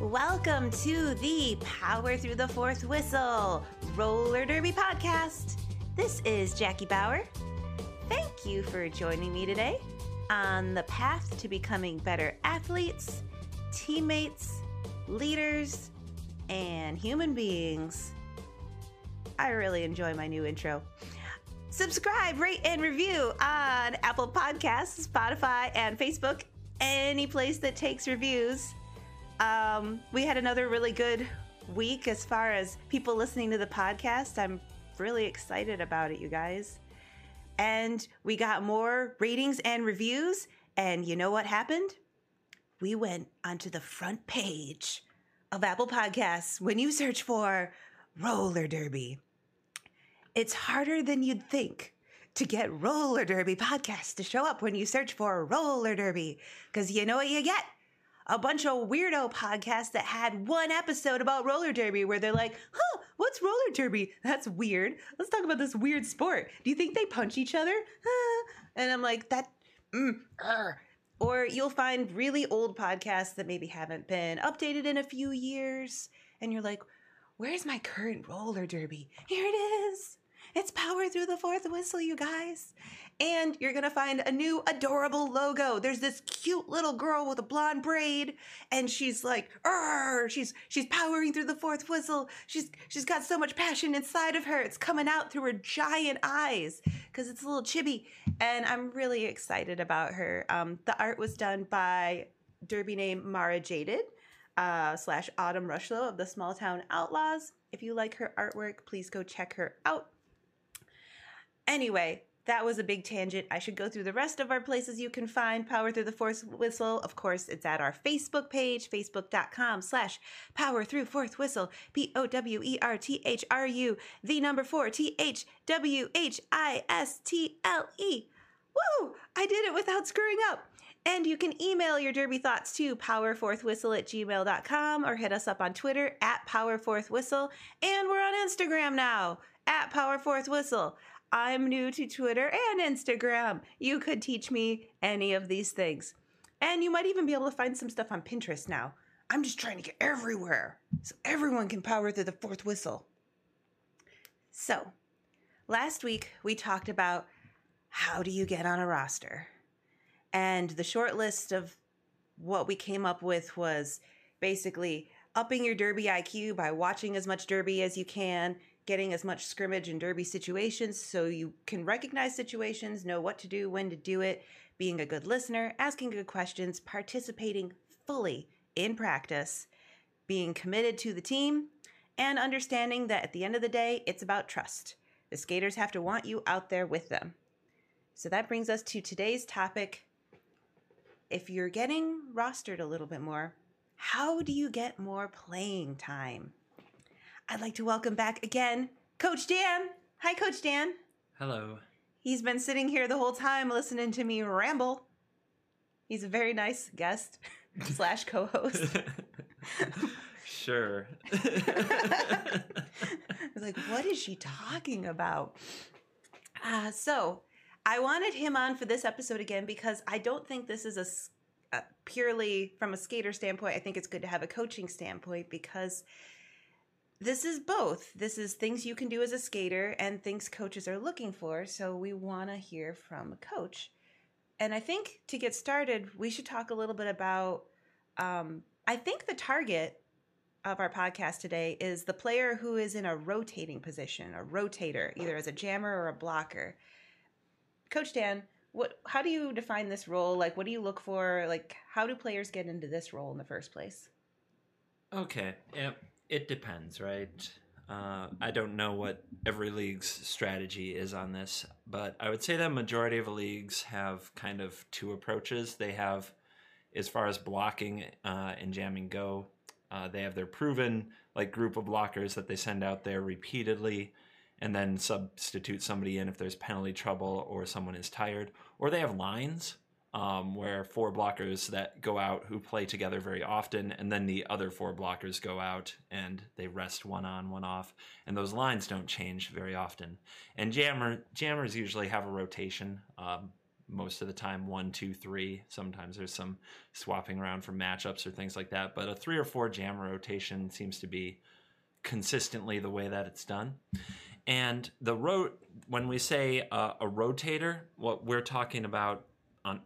Welcome to the Power Through the Fourth Whistle Roller Derby Podcast. This is Jackie Bauer. Thank you for joining me today on the path to becoming better athletes, teammates, leaders, and human beings. I really enjoy my new intro. Subscribe, rate, and review on Apple Podcasts, Spotify, and Facebook, any place that takes reviews. We had another really good week as far as people listening to the podcast. I'm really excited about it, you guys. And we got more ratings and reviews. And you know what happened? We went onto the front page of Apple Podcasts when you search for Roller Derby. It's harder than you'd think to get Roller Derby Podcast to show up when you search for Roller Derby, because you know what you get? A bunch of weirdo podcasts that had one episode about roller derby where they're like, huh, what's roller derby? That's weird. Let's talk about this weird sport. Do you think they punch each other? And I'm like, Or you'll find really old podcasts that maybe haven't been updated in a few years. And you're like, where's my current roller derby? Here it is. It's Power Through the Fourth Whistle, you guys. And you're going to find a new adorable logo. There's this cute little girl with a blonde braid, and she's like, she's powering through the fourth whistle. She's got so much passion inside of her. It's coming out through her giant eyes because it's a little chibi. And I'm really excited about her. The art was done by derby name Mara Jaded / Autumn Rushlow of the Small Town Outlaws. If you like her artwork, please go check her out. Anyway, that was a big tangent. I should go through the rest of our places you can find Power Through the Fourth Whistle. Of course, it's at our Facebook page, facebook.com/Power Through Fourth Whistle, POWERTHRU4THWHISTLE. Woo! I did it without screwing up. And you can email your derby thoughts to powerfourthwhistle@gmail.com or hit us up on Twitter @PowerFourthWhistle. And we're on Instagram now @PowerFourthWhistle. I'm new to Twitter and Instagram. You could teach me any of these things. And you might even be able to find some stuff on Pinterest now. I'm just trying to get everywhere so everyone can power through the fourth whistle. So, last week we talked about how do you get on a roster? And the short list of what we came up with was basically upping your derby IQ by watching as much derby as you can, getting as much scrimmage and derby situations so you can recognize situations, know what to do, when to do it, being a good listener, asking good questions, participating fully in practice, being committed to the team, and understanding that at the end of the day, it's about trust. The skaters have to want you out there with them. So that brings us to today's topic. If you're getting rostered a little bit more, how do you get more playing time? I'd like to welcome back again, Coach Dan. Hi, Coach Dan. Hello. He's been sitting here the whole time listening to me ramble. He's a very nice guest / co-host. Sure. I was like, what is she talking about? So I wanted him on for this episode again because I don't think this is a purely from a skater standpoint. I think it's good to have a coaching standpoint because this is both. This is things you can do as a skater and things coaches are looking for, so we want to hear from a coach. And I think to get started, we should talk a little bit about, I think the target of our podcast today is the player who is in a rotating position, a rotator, either as a jammer or a blocker. Coach Dan, how do you define this role? Like, what do you look for? Like, how do players get into this role in the first place? Okay, yep. It depends, right? I don't know what every league's strategy is on this, but I would say that majority of leagues have kind of two approaches. They have, as far as blocking and jamming go, they have their proven like group of blockers that they send out there repeatedly and then substitute somebody in if there's penalty trouble or someone is tired. Or they have lines where four blockers that go out who play together very often, and then the other four blockers go out and they rest one on, one off, and those lines don't change very often. And jammers usually have a rotation. most of the time 1, 2, 3. Sometimes there's some swapping around for matchups or things like that, but a 3 or 4 jam rotation seems to be consistently the way that it's done. And the when we say a rotator, what we're talking about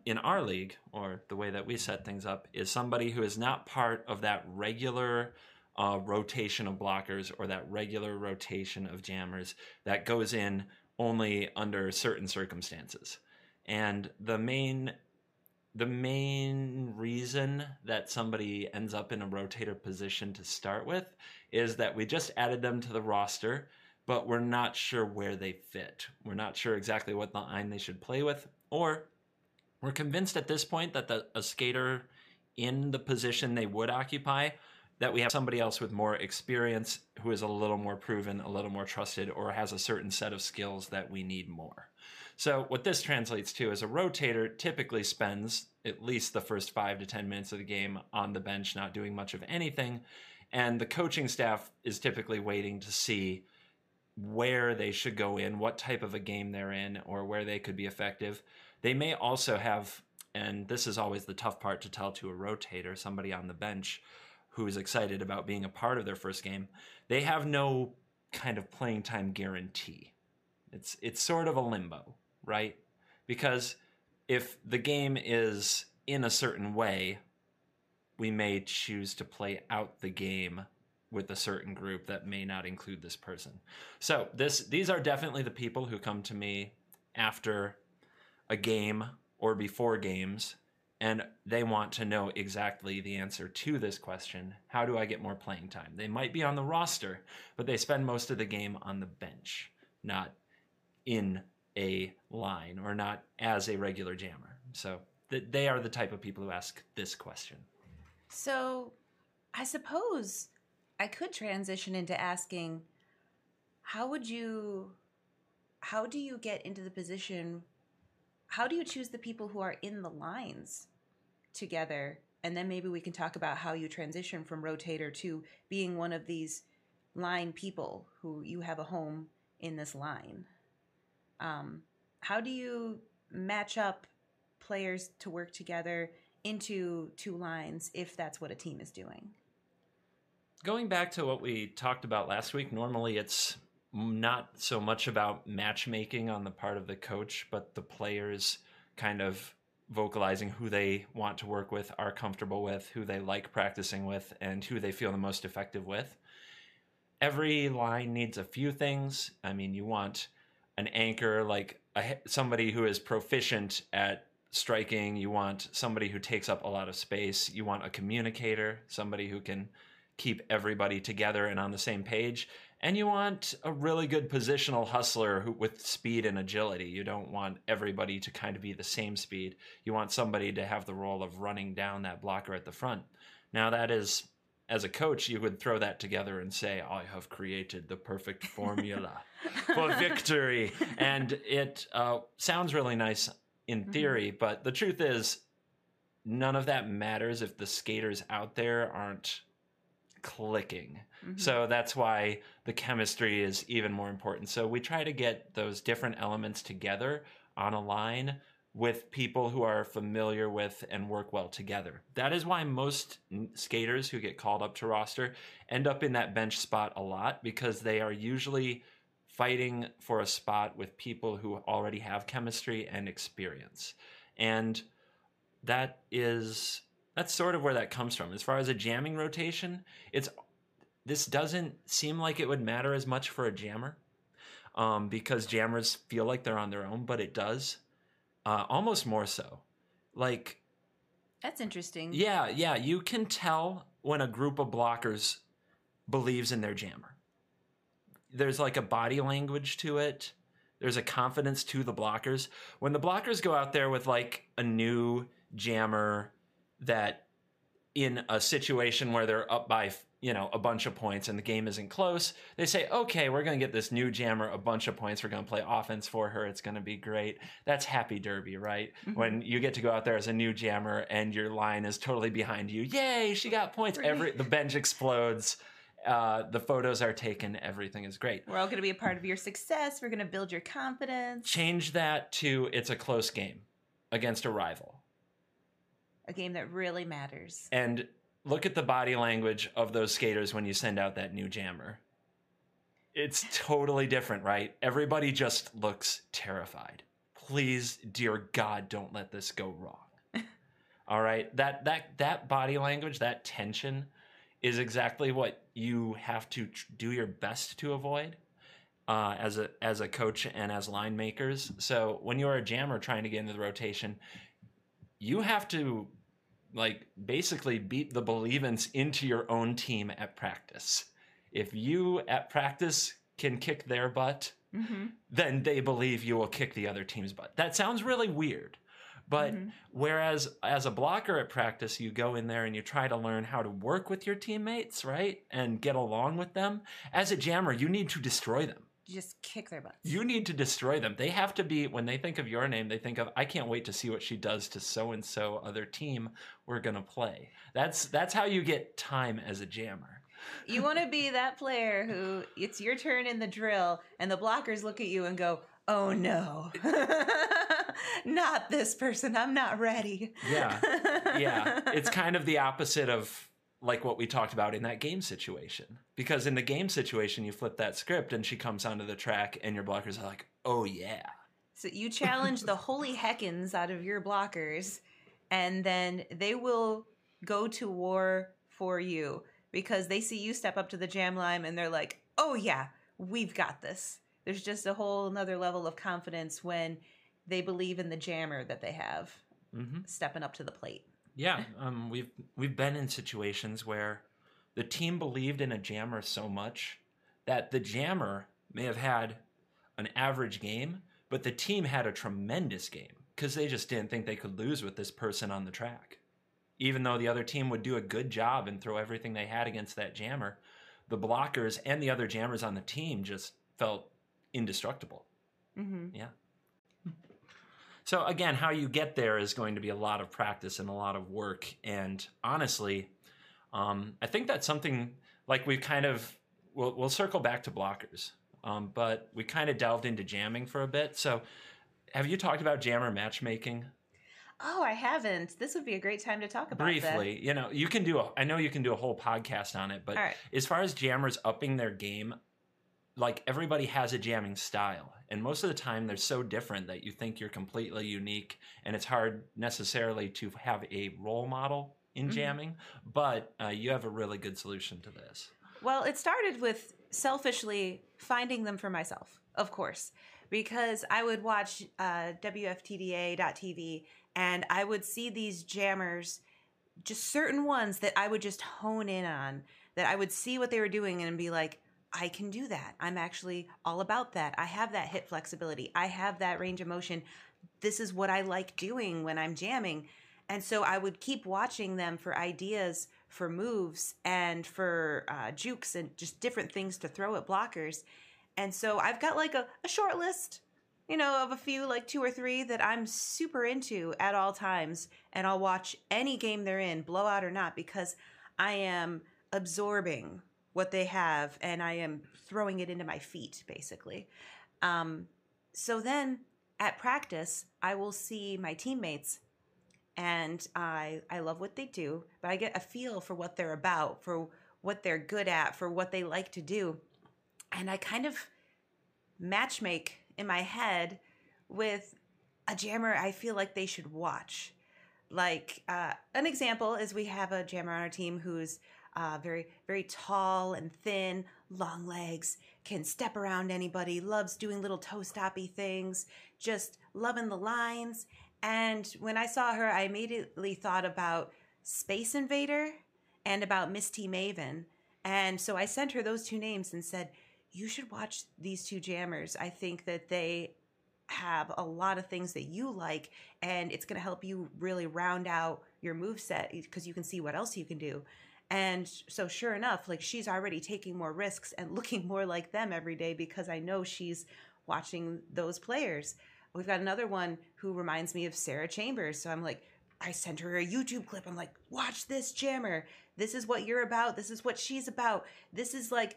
in our league, or the way that we set things up, is somebody who is not part of that regular rotation of blockers or that regular rotation of jammers that goes in only under certain circumstances. And the main reason that somebody ends up in a rotator position to start with is that we just added them to the roster, but we're not sure where they fit. We're not sure exactly what line they should play with, or we're convinced at this point that a skater in the position they would occupy, that we have somebody else with more experience who is a little more proven, a little more trusted, or has a certain set of skills that we need more. So what this translates to is a rotator typically spends at least the first 5 to 10 minutes of the game on the bench, not doing much of anything. And the coaching staff is typically waiting to see where they should go in, what type of a game they're in, or where they could be effective. They may also have, and this is always the tough part to tell to a rotator, somebody on the bench who is excited about being a part of their first game, they have no kind of playing time guarantee. It's sort of a limbo, right? Because if the game is in a certain way, we may choose to play out the game with a certain group that may not include this person. So these are definitely the people who come to me after a game or before games, and they want to know exactly the answer to this question: how do I get more playing time? They might be on the roster, but they spend most of the game on the bench, not in a line or not as a regular jammer. So they are the type of people who ask this question. So I suppose I could transition into asking, how do you get into the position, how do you choose the people who are in the lines together? And then maybe we can talk about how you transition from rotator to being one of these line people who you have a home in this line. How do you match up players to work together into two lines if that's what a team is doing? Going back to what we talked about last week, normally it's not so much about matchmaking on the part of the coach, but the players kind of vocalizing who they want to work with, are comfortable with, who they like practicing with, and who they feel the most effective with. Every line needs a few things. I mean, you want an anchor, like somebody who is proficient at striking. You want somebody who takes up a lot of space. You want a communicator, somebody who can keep everybody together and on the same page. And you want a really good positional hustler with speed and agility. You don't want everybody to kind of be the same speed. You want somebody to have the role of running down that blocker at the front. Now that is, as a coach, you would throw that together and say, I have created the perfect formula for victory. And it sounds really nice in theory, mm-hmm. but the truth is none of that matters if the skaters out there aren't clicking. Mm-hmm. So that's why the chemistry is even more important. So we try to get those different elements together on a line with people who are familiar with and work well together. That is why most skaters who get called up to roster end up in that bench spot a lot, because they are usually fighting for a spot with people who already have chemistry and experience. And that's sort of where that comes from. As far as a jamming rotation, this doesn't seem like it would matter as much for a jammer because jammers feel like they're on their own, but it does. Almost more so. Like, that's interesting. Yeah. You can tell when a group of blockers believes in their jammer. There's like a body language to it. There's a confidence to the blockers. When the blockers go out there with like a new jammer that in a situation where they're up by, a bunch of points and the game isn't close, they say, okay, we're going to get this new jammer a bunch of points. We're going to play offense for her. It's going to be great. That's happy derby, right? Mm-hmm. When you get to go out there as a new jammer and your line is totally behind you. Yay, she got points. The bench explodes. The photos are taken. Everything is great. We're all going to be a part of your success. We're going to build your confidence. Change that to it's a close game. against a rival. A game that really matters. And look at the body language of those skaters when you send out that new jammer. It's totally different, right? Everybody just looks terrified. Please, dear God, don't let this go wrong. All right? That body language, that tension is exactly what you have to do your best to avoid as a coach and as line makers. So when you're a jammer trying to get into the rotation, you have to basically beat the believance into your own team at practice. If you at practice can kick their butt, mm-hmm. then they believe you will kick the other team's butt. That sounds really weird. But mm-hmm. whereas as a blocker at practice, you go in there and you try to learn how to work with your teammates, right? And get along with them. As a jammer, you need to destroy them. You just kick their butts. You need to destroy them. They have to be, when they think of your name, they think of, I can't wait to see what she does to so-and-so other team we're going to play. That's how you get time as a jammer. You want to be that player who, it's your turn in the drill, and the blockers look at you and go, oh no, not this person. I'm not ready. Yeah. It's kind of the opposite of like what we talked about in that game situation. Because in the game situation, you flip that script and she comes onto the track and your blockers are like, oh yeah. So you challenge the holy heckins out of your blockers and then they will go to war for you because they see you step up to the jam line and they're like, oh yeah, we've got this. There's just a whole nother level of confidence when they believe in the jammer that they have mm-hmm. stepping up to the plate. Yeah, we've been in situations where the team believed in a jammer so much that the jammer may have had an average game, but the team had a tremendous game because they just didn't think they could lose with this person on the track. Even though the other team would do a good job and throw everything they had against that jammer, the blockers and the other jammers on the team just felt indestructible. Mm-hmm. Yeah. So again, how you get there is going to be a lot of practice and a lot of work. And honestly, I think that's something like we've kind of, we'll circle back to blockers, but we kind of delved into jamming for a bit. So have you talked about jammer matchmaking? Oh, I haven't. This would be a great time to talk about that. Briefly, you know, I know you can do a whole podcast on it, but all right. As far as jammers upping their game, like everybody has a jamming style and most of the time they're so different that you think you're completely unique and it's hard necessarily to have a role model in mm-hmm. jamming, but you have a really good solution to this. Well, it started with selfishly finding them for myself, of course, because I would watch WFTDA.TV and I would see these jammers, just certain ones that I would just hone in on, that I would see what they were doing and be like, I can do that. I'm actually all about that. I have that hip flexibility. I have that range of motion. This is what I like doing when I'm jamming. And so I would keep watching them for ideas, for moves, and for jukes and just different things to throw at blockers. And so I've got like a short list, you know, of a few, like 2 or 3 that I'm super into at all times. And I'll watch any game they're in, blowout or not, because I am absorbing what they have, and I am throwing it into my feet, basically. So then, at practice, I will see my teammates, and I love what they do, but I get a feel for what they're about, for what they're good at, for what they like to do. And I kind of matchmake in my head with a jammer I feel like they should watch. Like, an example is we have a jammer on our team who's very, very tall and thin, long legs, can step around anybody, loves doing little toe-stoppy things, just loving the lines. And when I saw her, I immediately thought about Space Invader and about Misty Maven. And so I sent her those 2 names and said, you should watch these 2 jammers. I think that they have a lot of things that you like, and it's going to help you really round out your moveset because you can see what else you can do. And so sure enough, like she's already taking more risks and looking more like them every day because I know she's watching those players. We've got another one who reminds me of Sarah Chambers. So I'm like, I sent her a YouTube clip. I'm like, watch this jammer. This is what you're about. This is what she's about. This is like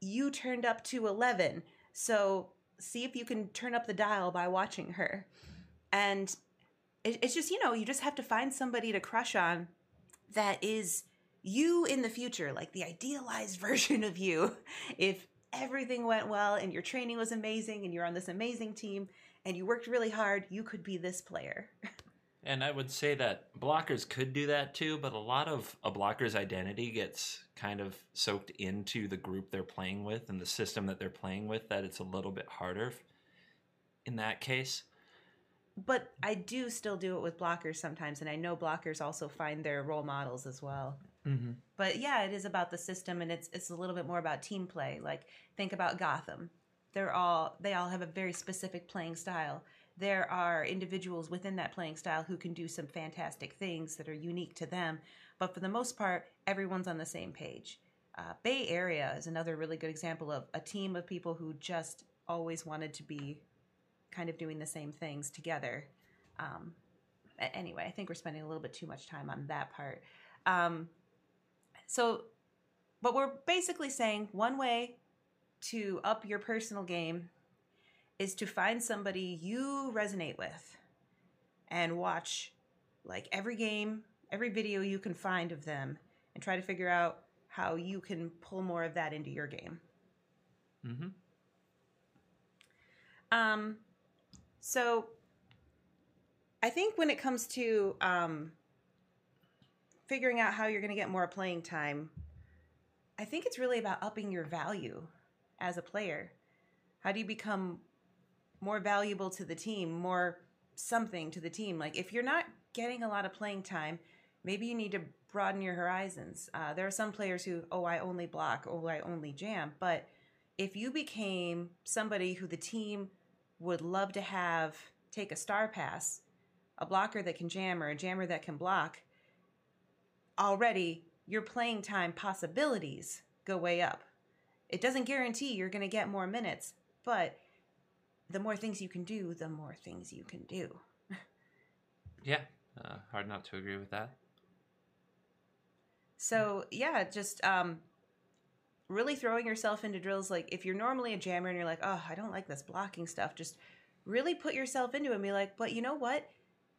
you turned up to 11. So see if you can turn up the dial by watching her. And It's just, you know, you just have to find somebody to crush on that is you in the future, like the idealized version of you. If everything went well and your training was amazing and you're on this amazing team and you worked really hard, you could be this player. And I would say that blockers could do that too, but a lot of a blocker's identity gets kind of soaked into the group they're playing with and the system that they're playing with, that it's a little bit harder in that case. But I do still do it with blockers sometimes, and I know blockers also find their role models as well. Mm-hmm. But yeah, it is about the system, and it's a little bit more about team play. Like, think about Gotham. They all have a very specific playing style. There are individuals within that playing style who can do some fantastic things that are unique to them. But for the most part, everyone's on the same page. Bay Area is another really good example of a team of people who just always wanted to be kind of doing the same things together. Anyway, I think we're spending a little bit too much time on that part. But we're basically saying one way to up your personal game is to find somebody you resonate with and watch like every game, every video you can find of them, and try to figure out how you can pull more of that into your game. Mm-hmm. So I think when it comes to figuring out how you're going to get more playing time, I think it's really about upping your value as a player. How do you become more valuable to the team, more something to the team? Like, if you're not getting a lot of playing time, maybe you need to broaden your horizons. There are some players who, oh, I only block, oh, I only jam. But if you became somebody who the team would love to have take a star pass, a blocker that can jam or a jammer that can block, already your playing time possibilities go way up. It doesn't guarantee you're going to get more minutes, but the more things you can do, the more things you can do. Yeah, hard not to agree with that. So, yeah, just really throwing yourself into drills. Like, if you're normally a jammer and you're like, oh, I don't like this blocking stuff, just really put yourself into it and be like, but you know what?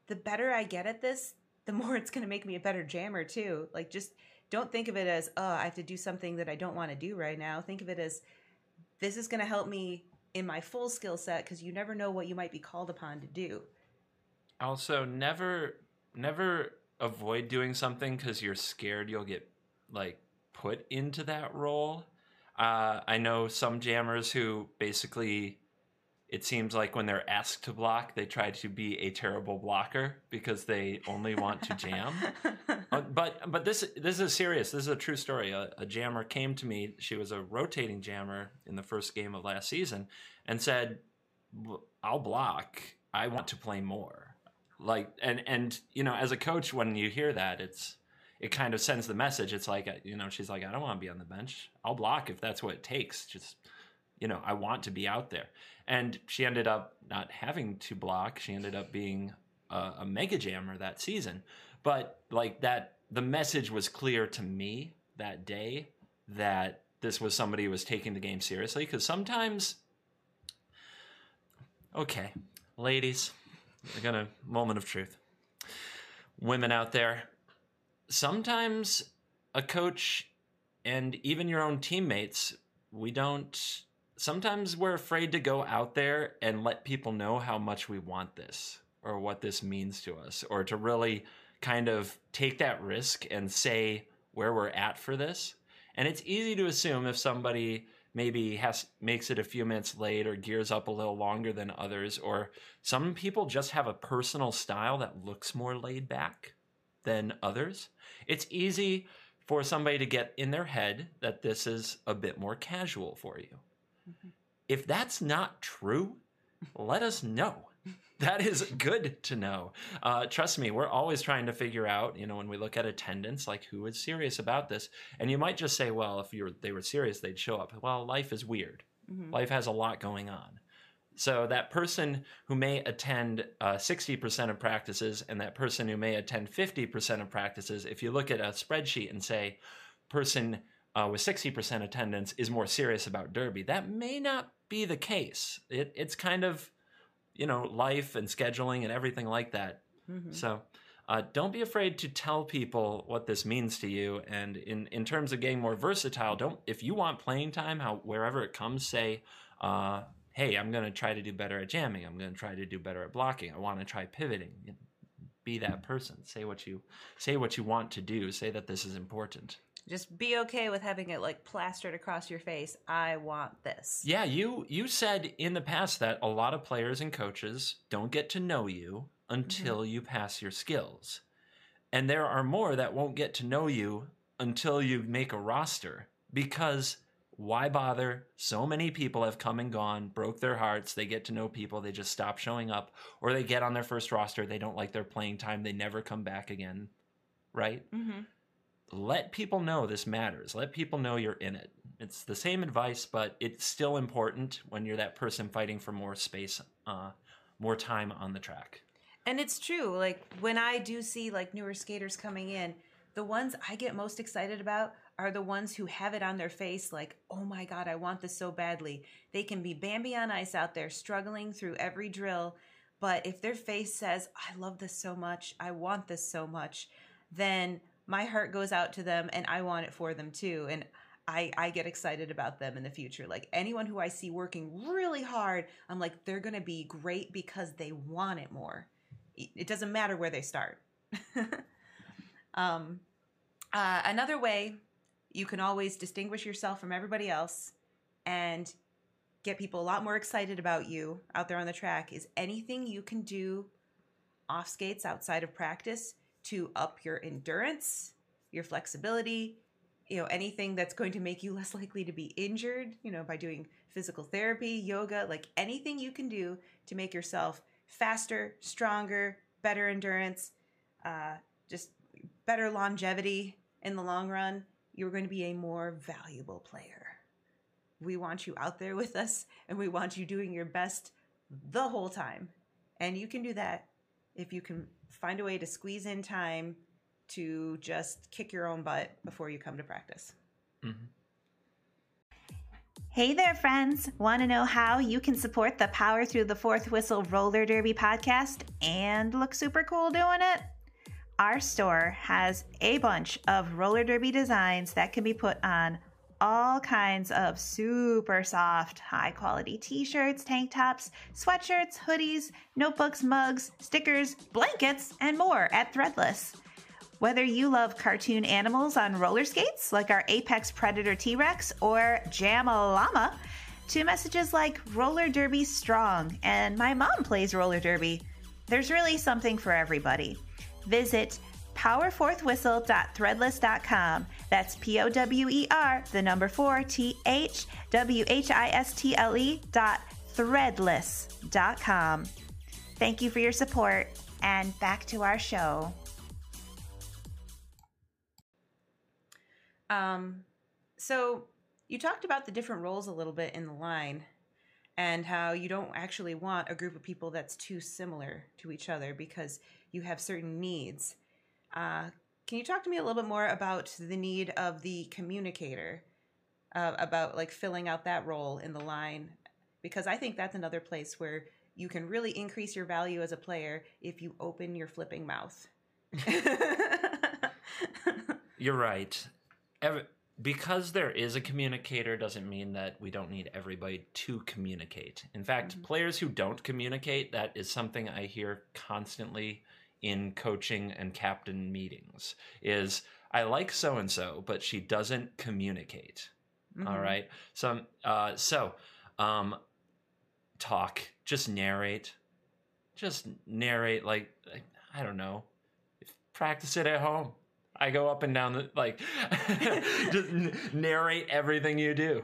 The better I get at this, the more it's going to make me a better jammer, too. Like, just don't think of it as, oh, I have to do something that I don't want to do right now. Think of it as, this is going to help me in my full skill set, because you never know what you might be called upon to do. Also, never avoid doing something because you're scared you'll get like put into that role. I know some jammers who basically, it seems like when they're asked to block, they try to be a terrible blocker because they only want to jam. But this is serious. This is a true story. A jammer came to me. She was a rotating jammer in the first game of last season and said, I'll block. I want to play more. Like, and you know, as a coach, when you hear that, it kind of sends the message. It's like, you know, she's like, I don't want to be on the bench. I'll block if that's what it takes. Just, you know, I want to be out there. And she ended up not having to block. She ended up being a mega jammer that season. But like that, the message was clear to me that day that this was somebody who was taking the game seriously. Because sometimes, okay, ladies, I got a moment of truth. Women out there, sometimes a coach and even your own teammates, sometimes we're afraid to go out there and let people know how much we want this or what this means to us, or to really kind of take that risk and say where we're at for this. And it's easy to assume if somebody maybe makes it a few minutes late or gears up a little longer than others, or some people just have a personal style that looks more laid back than others. It's easy for somebody to get in their head that this is a bit more casual for you. If that's not true, let us know. That is good to know. Trust me, we're always trying to figure out, you know, when we look at attendance, like, who is serious about this? And you might just say, well, if they were serious, they'd show up. Well, life is weird. Mm-hmm. Life has a lot going on. So that person who may attend 60% of practices and that person who may attend 50% of practices, if you look at a spreadsheet and say, person with 60% attendance is more serious about Derby, that may not be the case. It's kind of, you know, life and scheduling and everything like that Mm-hmm. So don't be afraid to tell people what this means to you. And in terms of getting more versatile, if you want playing time, wherever it comes, say, hey, I'm going to try to do better at jamming. I'm going to try to do better at blocking. I want to try pivoting. Be that person. Say what you want to do. Say that this is important. Just be okay with having it like plastered across your face. I want this. Yeah, you said in the past that a lot of players and coaches don't get to know you until you pass your skills. And there are more that won't get to know you until you make a roster. Because why bother? So many people have come and gone, broke their hearts. They get to know people. They just stop showing up. Or they get on their first roster. They don't like their playing time. They never come back again. Right? Mm-hmm. Let people know this matters. Let people know you're in it. It's the same advice, but it's still important when you're that person fighting for more space, more time on the track. And it's true. Like when I do see like newer skaters coming in, the ones I get most excited about are the ones who have it on their face like, oh my God, I want this so badly. They can be Bambi on ice out there struggling through every drill. But if their face says, I love this so much, I want this so much, then my heart goes out to them and I want it for them too. And I get excited about them in the future. Like anyone who I see working really hard, I'm like, they're going to be great because they want it more. It doesn't matter where they start. Another way you can always distinguish yourself from everybody else and get people a lot more excited about you out there on the track is anything you can do off skates outside of practice to up your endurance, your flexibility, you know, anything that's going to make you less likely to be injured, you know, by doing physical therapy, yoga, like anything you can do to make yourself faster, stronger, better endurance, just better longevity in the long run, you're going to be a more valuable player. We want you out there with us, and we want you doing your best the whole time. And you can do that if you can find a way to squeeze in time to just kick your own butt before you come to practice. Mm-hmm. Hey there, friends. Want to know how you can support the Power Through the Fourth Whistle Roller Derby podcast and look super cool doing it? Our store has a bunch of roller derby designs that can be put on all kinds of super soft, high-quality t-shirts, tank tops, sweatshirts, hoodies, notebooks, mugs, stickers, blankets, and more at Threadless. Whether you love cartoon animals on roller skates, like our Apex Predator T-Rex or Jam-a-Llama, to messages like Roller Derby Strong and My Mom Plays Roller Derby, there's really something for everybody. Visit powerfourthwhistle.threadless.com. That's POWER4THWHISTLE.threadless.com. Thank you for your support, and back to our show. So you talked about the different roles a little bit in the line and how you don't actually want a group of people that's too similar to each other because you have certain needs. Can you talk to me a little bit more about the need of the communicator, about like filling out that role in the line? Because I think that's another place where you can really increase your value as a player if you open your flipping mouth. You're right. Because there is a communicator doesn't mean that we don't need everybody to communicate. In fact, players who don't communicate, that is something I hear constantly in coaching and captain meetings, is I like so-and-so, but she doesn't communicate. All right? So talk. Just narrate. Like, I don't know. Practice it at home. I go up and down the, like, just narrate everything you do.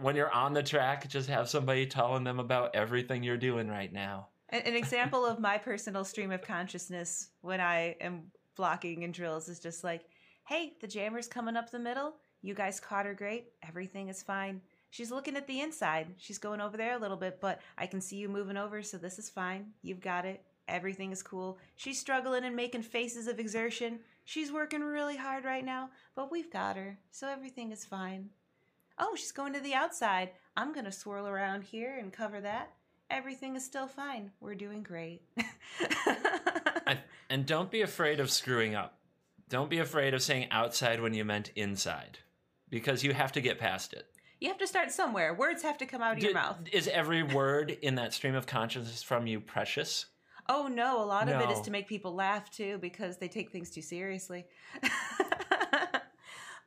When you're on the track, just have somebody telling them about everything you're doing right now. An example of my personal stream of consciousness when I am blocking in drills is just like, hey, the jammer's coming up the middle. You guys caught her great. Everything is fine. She's looking at the inside. She's going over there a little bit, but I can see you moving over, so this is fine. You've got it. Everything is cool. She's struggling and making faces of exertion. She's working really hard right now, but we've got her, so everything is fine. Oh, she's going to the outside. I'm going to swirl around here and cover that. Everything is still fine. We're doing great. I And don't be afraid of screwing up. Don't be afraid of saying outside when you meant inside, because you have to get past it. You have to start somewhere. Words have to come out of your mouth. Is every word in that stream of consciousness from you precious? Oh, no. A lot of it is to make people laugh, too, because they take things too seriously.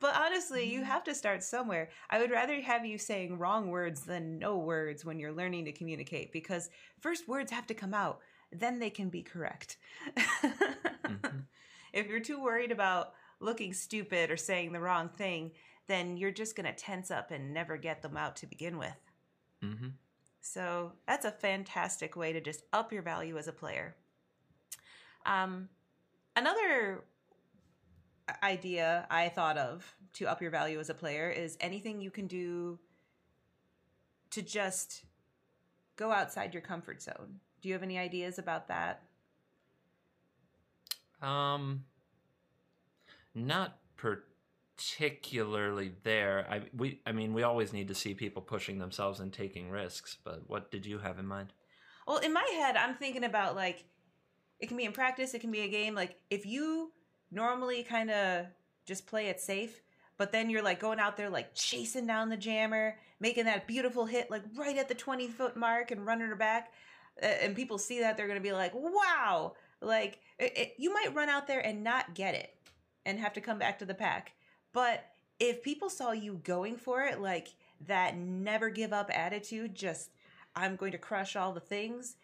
But honestly, you have to start somewhere. I would rather have you saying wrong words than no words when you're learning to communicate, because first words have to come out. Then they can be correct. Mm-hmm. If you're too worried about looking stupid or saying the wrong thing, then you're just going to tense up and never get them out to begin with. Mm-hmm. So that's a fantastic way to just up your value as a player. Another idea I thought of to up your value as a player is anything you can do to just go outside your comfort zone. Do you have any ideas about that? Not particularly there. I mean, we always need to see people pushing themselves and taking risks, but what did you have in mind? Well, in my head, I'm thinking about, like, it can be in practice, it can be a game. Like, if you normally kind of just play it safe, but then you're, like, going out there, like, chasing down the jammer, making that beautiful hit, like, right at the 20-foot mark and running her back, and people see that, they're going to be like, wow. Like, you might run out there and not get it and have to come back to the pack. But if people saw you going for it, like that never give up attitude, just I'm going to crush all the things,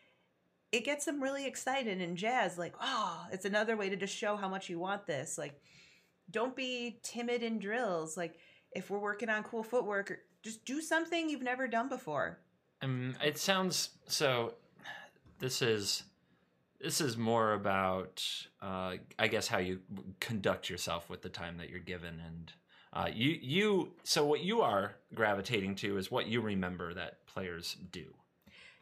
it gets them really excited and jazzed. Like, oh, it's another way to just show how much you want this. Like, don't be timid in drills. Like, if we're working on cool footwork, just do something you've never done before. It sounds so... This is more about, I guess, how you conduct yourself with the time that you're given. And so what you are gravitating to is what you remember that players do.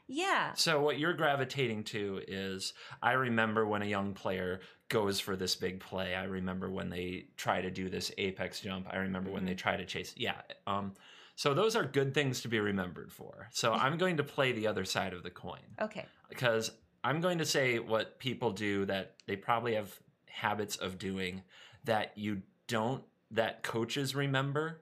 Yeah. So what you're gravitating to is, I remember when a young player goes for this big play. I remember when they try to do this apex jump. I remember when they try to chase. Yeah. So those are good things to be remembered for. So I'm going to play the other side of the coin. Okay. Because I'm going to say what people do that they probably have habits of doing that you don't, that coaches remember.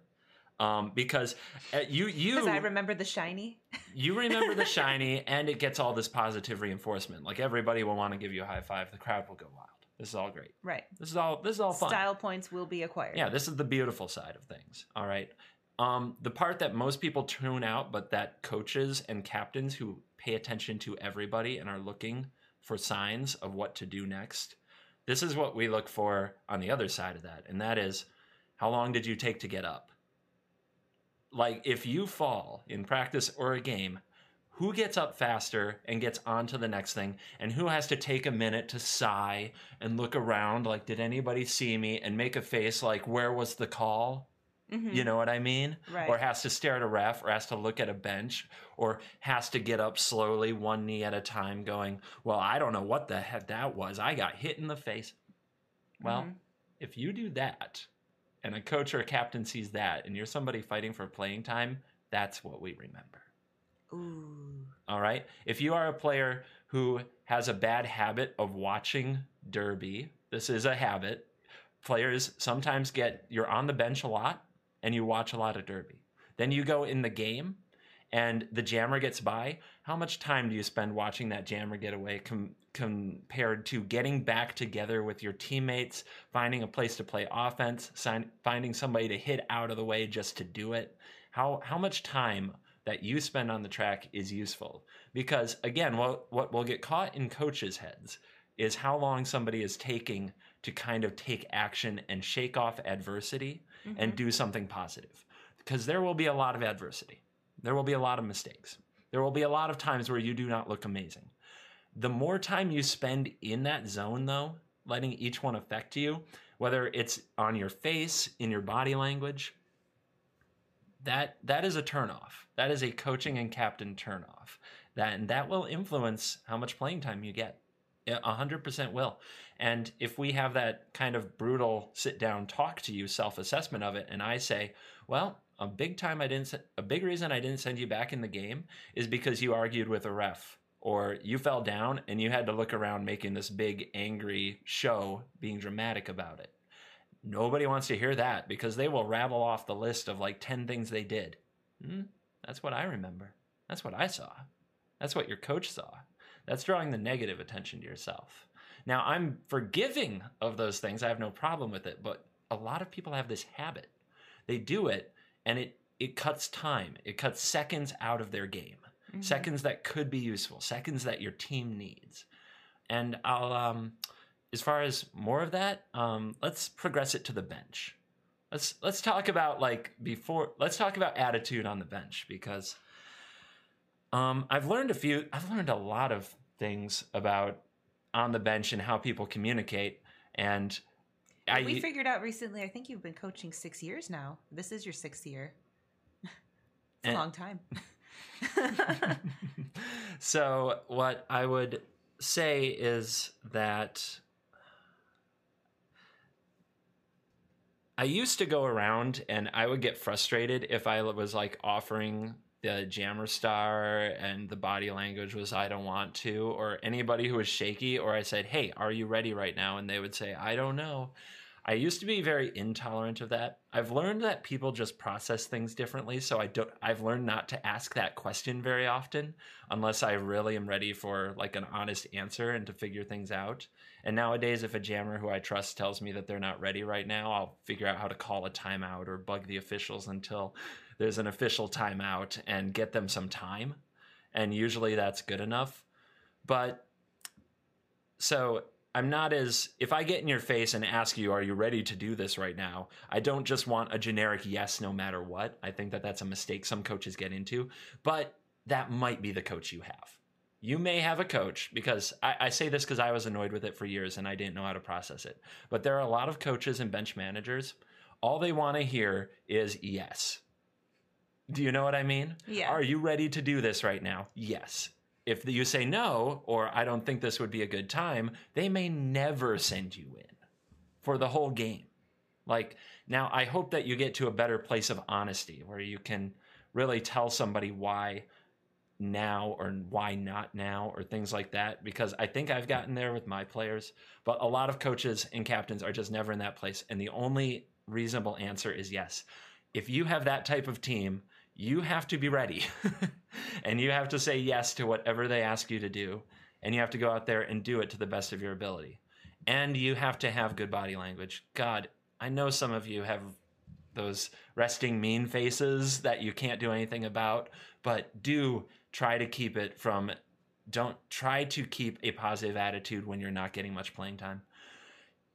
Because because I remember the shiny. You remember the shiny, and it gets all this positive reinforcement. Like, everybody will want to give you a high five. The crowd will go wild. This is all great. Right. This is all fun. Style points will be acquired. Yeah, this is the beautiful side of things. All right. The part that most people tune out, but that coaches and captains who pay attention to everybody and are looking for signs of what to do next, this is what we look for on the other side of that. And that is, how long did you take to get up? Like, if you fall in practice or a game, who gets up faster and gets on to the next thing, and who has to take a minute to sigh and look around like, did anybody see me, and make a face like, where was the call? Mm-hmm. You know what I mean? Right. Or has to stare at a ref, or has to look at a bench, or has to get up slowly, one knee at a time, going, well, I don't know what the heck that was. I got hit in the face. Well, if you do that, and a coach or a captain sees that, and you're somebody fighting for playing time, that's what we remember. Ooh. All right? If you are a player who has a bad habit of watching derby, this is a habit. Players sometimes you're on the bench a lot, and you watch a lot of derby. Then you go in the game, and the jammer gets by. How much time do you spend watching that jammer get away compared to getting back together with your teammates, finding a place to play offense, finding somebody to hit out of the way just to do it? How much time that you spend on the track is useful? Because, again, what will get caught in coaches' heads is how long somebody is taking to kind of take action and shake off adversity and do something positive. Because there will be a lot of adversity. There will be a lot of mistakes. There will be a lot of times where you do not look amazing. The more time you spend in that zone, though, letting each one affect you, whether it's on your face, in your body language, that is a turnoff. That is a coaching and captain turnoff. That will influence how much playing time you get. 100% will. And if we have that kind of brutal sit down, talk to you self-assessment of it, and I say, well, a big reason I didn't send you back in the game is because you argued with a ref, or you fell down and you had to look around making this big angry show, being dramatic about it. Nobody wants to hear that, because they will rattle off the list of like 10 things they did. That's what I remember. That's what I saw. That's what your coach saw. That's drawing the negative attention to yourself. Now, I'm forgiving of those things. I have no problem with it, but a lot of people have this habit. They do it, and it cuts time. It cuts seconds out of their game. Mm-hmm. Seconds that could be useful, seconds that your team needs. And I'll, as far as more of that, let's progress it to the bench. Let's talk about let's talk about attitude on the bench, because I've learned a lot of things about on the bench and how people communicate. And we figured out recently, I think you've been coaching 6 years now. This is your 6th year. It's a long time. So what I would say is that I used to go around and I would get frustrated if I was like offering the jammer star and the body language was I don't want to, or anybody who was shaky, or I said, hey, are you ready right now? And they would say, I don't know. I used to be very intolerant of that. I've learned that people just process things differently, so I've learned not to ask that question very often unless I really am ready for like an honest answer and to figure things out. And nowadays, if a jammer who I trust tells me that they're not ready right now, I'll figure out how to call a timeout or bug the officials until there's an official timeout and get them some time. And usually that's good enough. But so I'm not as, if I get in your face and ask you, are you ready to do this right now? I don't just want a generic yes, no matter what. I think that that's a mistake some coaches get into, but that might be the coach you have. You may have a coach, because I say this because I was annoyed with it for years and I didn't know how to process it. But there are a lot of coaches and bench managers. All they want to hear is yes. Do you know what I mean? Yeah. Are you ready to do this right now? Yes. If you say no, or I don't think this would be a good time, they may never send you in for the whole game. Like, now I hope that you get to a better place of honesty where you can really tell somebody why now or why not now or things like that, because I think I've gotten there with my players. But a lot of coaches and captains are just never in that place. And the only reasonable answer is yes. If you have that type of team, you have to be ready and you have to say yes to whatever they ask you to do. And you have to go out there and do it to the best of your ability. And you have to have good body language. God, I know some of you have those resting mean faces that you can't do anything about, but do try to keep it from, don't try to keep a positive attitude when you're not getting much playing time.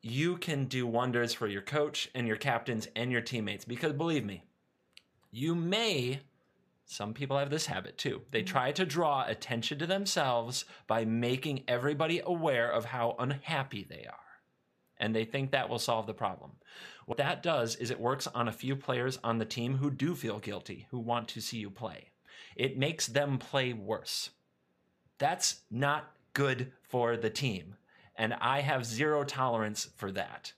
You can do wonders for your coach and your captains and your teammates, because believe me, some people have this habit too. They try to draw attention to themselves by making everybody aware of how unhappy they are. And they think that will solve the problem. What that does is it works on a few players on the team who do feel guilty, who want to see you play. It makes them play worse. That's not good for the team. And I have zero tolerance for that.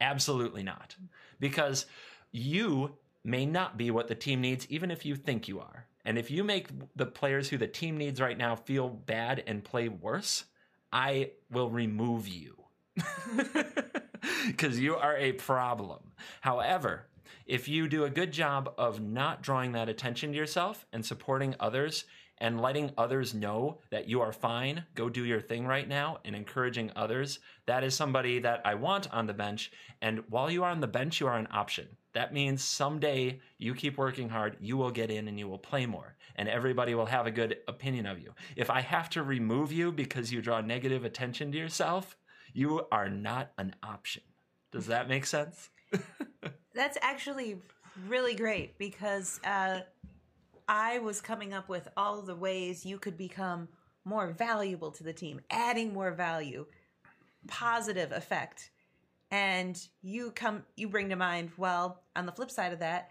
Absolutely not. Because you may not be what the team needs, even if you think you are. And if you make the players who the team needs right now feel bad and play worse, I will remove you because you are a problem. However, if you do a good job of not drawing that attention to yourself and supporting others and letting others know that you are fine, go do your thing right now, and encouraging others, that is somebody that I want on the bench. And while you are on the bench, you are an option. That means someday you keep working hard, you will get in and you will play more, and everybody will have a good opinion of you. If I have to remove you because you draw negative attention to yourself, you are not an option. Does that make sense? That's actually really great, because I was coming up with all the ways you could become more valuable to the team, adding more value, positive effect. And you bring to mind, well, on the flip side of that,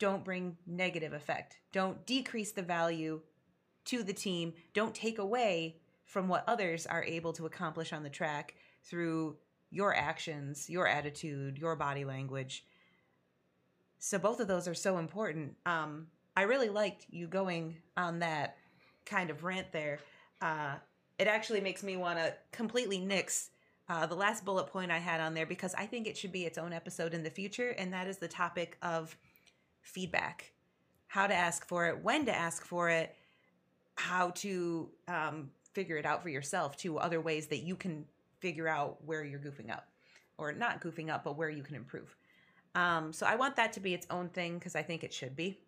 don't bring negative effect. Don't decrease the value to the team. Don't take away from what others are able to accomplish on the track through your actions, your attitude, your body language. So both of those are so important. I really liked you going on that kind of rant there, it actually makes me want to completely nix the last bullet point I had on there, because I think it should be its own episode in the future, and that is the topic of feedback. How to ask for it, when to ask for it, how to figure it out for yourself, to other ways that you can figure out where you're goofing up. Or not goofing up, but where you can improve. So I want that to be its own thing, because I think it should be.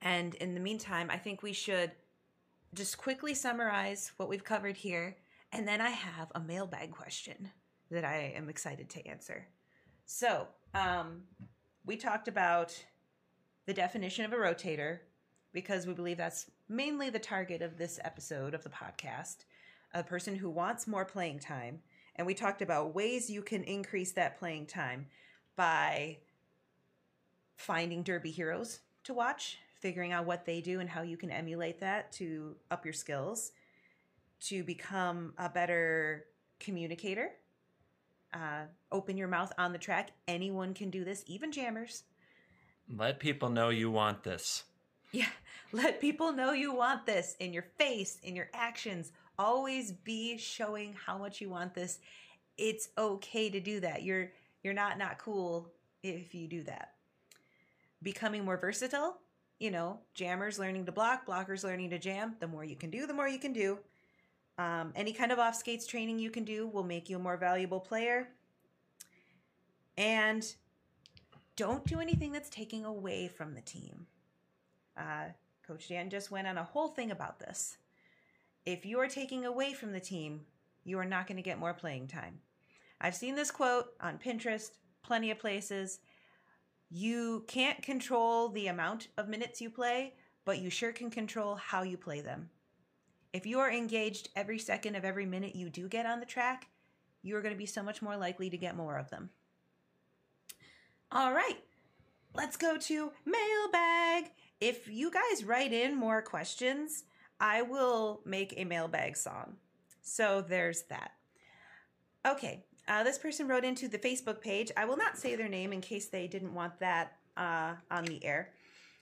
And in the meantime, I think we should just quickly summarize what we've covered here. And then I have a mailbag question that I am excited to answer. So we talked about the definition of a rotator, because we believe that's mainly the target of this episode of the podcast, a person who wants more playing time. And we talked about ways you can increase that playing time by finding derby heroes to watch, figuring out what they do and how you can emulate that to up your skills, to become a better communicator. Open your mouth on the track. Anyone can do this, even jammers. Let people know you want this. Yeah, let people know you want this in your face, in your actions. Always be showing how much you want this. It's okay to do that. You're not cool if you do that. Becoming more versatile, you know, jammers learning to block, blockers learning to jam. The more you can do, the more you can do. Any kind of off skates training you can do will make you a more valuable player. And don't do anything that's taking away from the team. Coach Dan just went on a whole thing about this. If you are taking away from the team, you are not going to get more playing time. I've seen this quote on Pinterest, plenty of places. You can't control the amount of minutes you play, but you sure can control how you play them. If you are engaged every second of every minute you do get on the track, you are going to be so much more likely to get more of them. All right, let's go to mailbag. If you guys write in more questions, I will make a mailbag song. So there's that. Okay, this person wrote into the Facebook page. I will not say their name in case they didn't want that on the air.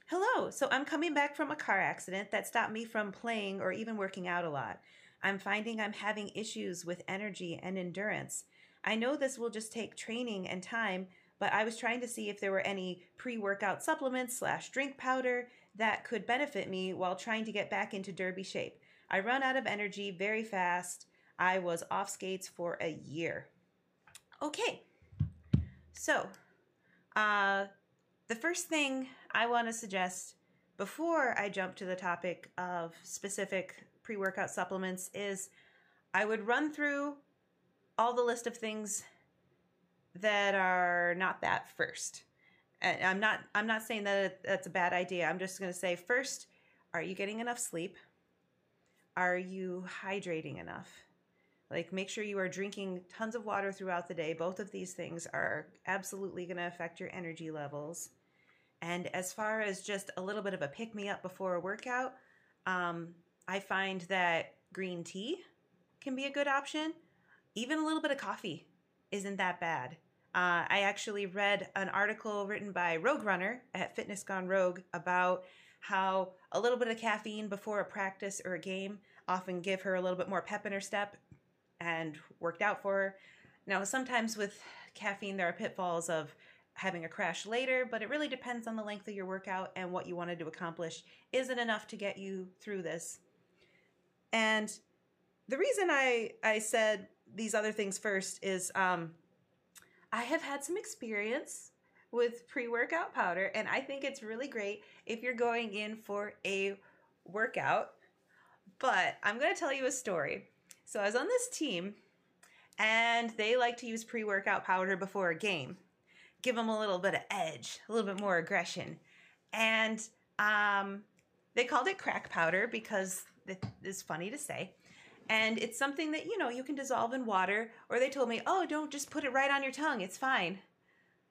Hello, so I'm coming back from a car accident that stopped me from playing or even working out a lot. I'm finding I'm having issues with energy and endurance. I know this will just take training and time, but I was trying to see if there were any pre-workout supplements / drink powder that could benefit me while trying to get back into derby shape. I run out of energy very fast. I was off skates for a year. Okay, so the first thing I want to suggest before I jump to the topic of specific pre-workout supplements is I would run through all the list of things that are not that first. And I'm not saying that that's a bad idea. I'm just going to say first, are you getting enough sleep? Are you hydrating enough? Like, make sure you are drinking tons of water throughout the day. Both of these things are absolutely going to affect your energy levels. And as far as just a little bit of a pick-me-up before a workout, I find that green tea can be a good option. Even a little bit of coffee isn't that bad. I actually read an article written by Rogue Runner at Fitness Gone Rogue about how a little bit of caffeine before a practice or a game often give her a little bit more pep in her step and worked out for her. Now, sometimes with caffeine, there are pitfalls of having a crash later, but it really depends on the length of your workout and what you wanted to accomplish. Is it enough to get you through this? And the reason I said these other things first is I have had some experience with pre-workout powder, and I think it's really great if you're going in for a workout. But I'm going to tell you a story. So I was on this team, and they like to use pre-workout powder before a game. Give them a little bit of edge, a little bit more aggression. And they called it crack powder because it's funny to say. And it's something that, you know, you can dissolve in water. Or they told me, oh, don't just put it right on your tongue. It's fine.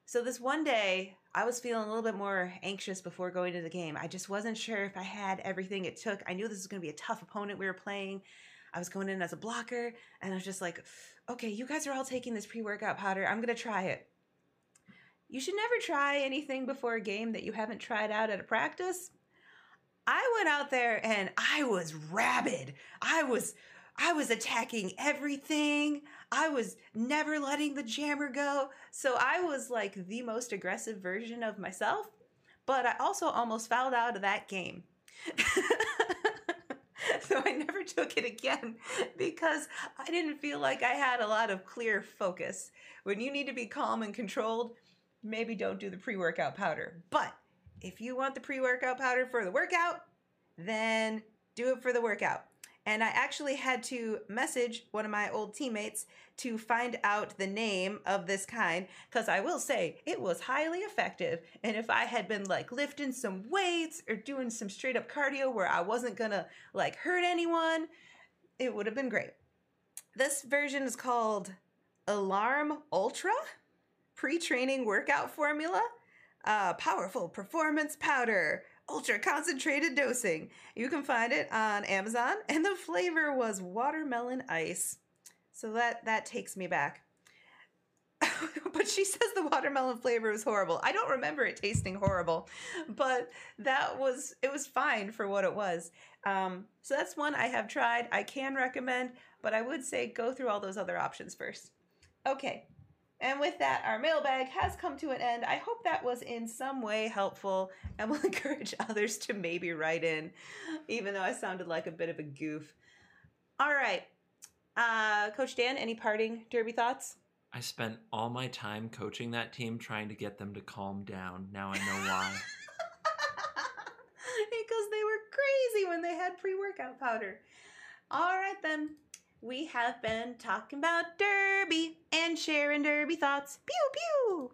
So this one day, I was feeling a little bit more anxious before going to the game. I just wasn't sure if I had everything it took. I knew this was going to be a tough opponent we were playing. I was going in as a blocker. And I was just like, okay, you guys are all taking this pre-workout powder. I'm going to try it. You should never try anything before a game that you haven't tried out at a practice. I went out there and I was rabid. I was attacking everything. I was never letting the jammer go. So I was like the most aggressive version of myself. But I also almost fouled out of that game. So I never took it again because I didn't feel like I had a lot of clear focus. When you need to be calm and controlled, maybe don't do the pre-workout powder. But if you want the pre-workout powder for the workout, then do it for the workout. And I actually had to message one of my old teammates to find out the name of this kind, because I will say it was highly effective. And if I had been like lifting some weights or doing some straight up cardio where I wasn't gonna like hurt anyone, it would have been great. This version is called Alarm Ultra Pre-Training Workout Formula, Powerful Performance Powder, Ultra Concentrated Dosing. You can find it on Amazon, and the flavor was watermelon ice. So that takes me back. But she says the watermelon flavor was horrible. I don't remember it tasting horrible, but it was fine for what it was. So that's one I have tried. I can recommend, but I would say go through all those other options first. Okay. And with that, our mailbag has come to an end. I hope that was in some way helpful and will encourage others to maybe write in, even though I sounded like a bit of a goof. All right. Coach Dan, any parting derby thoughts? I spent all my time coaching that team, trying to get them to calm down. Now I know why. Because they were crazy when they had pre-workout powder. All right, then. We have been talking about derby and sharing derby thoughts. Pew, pew.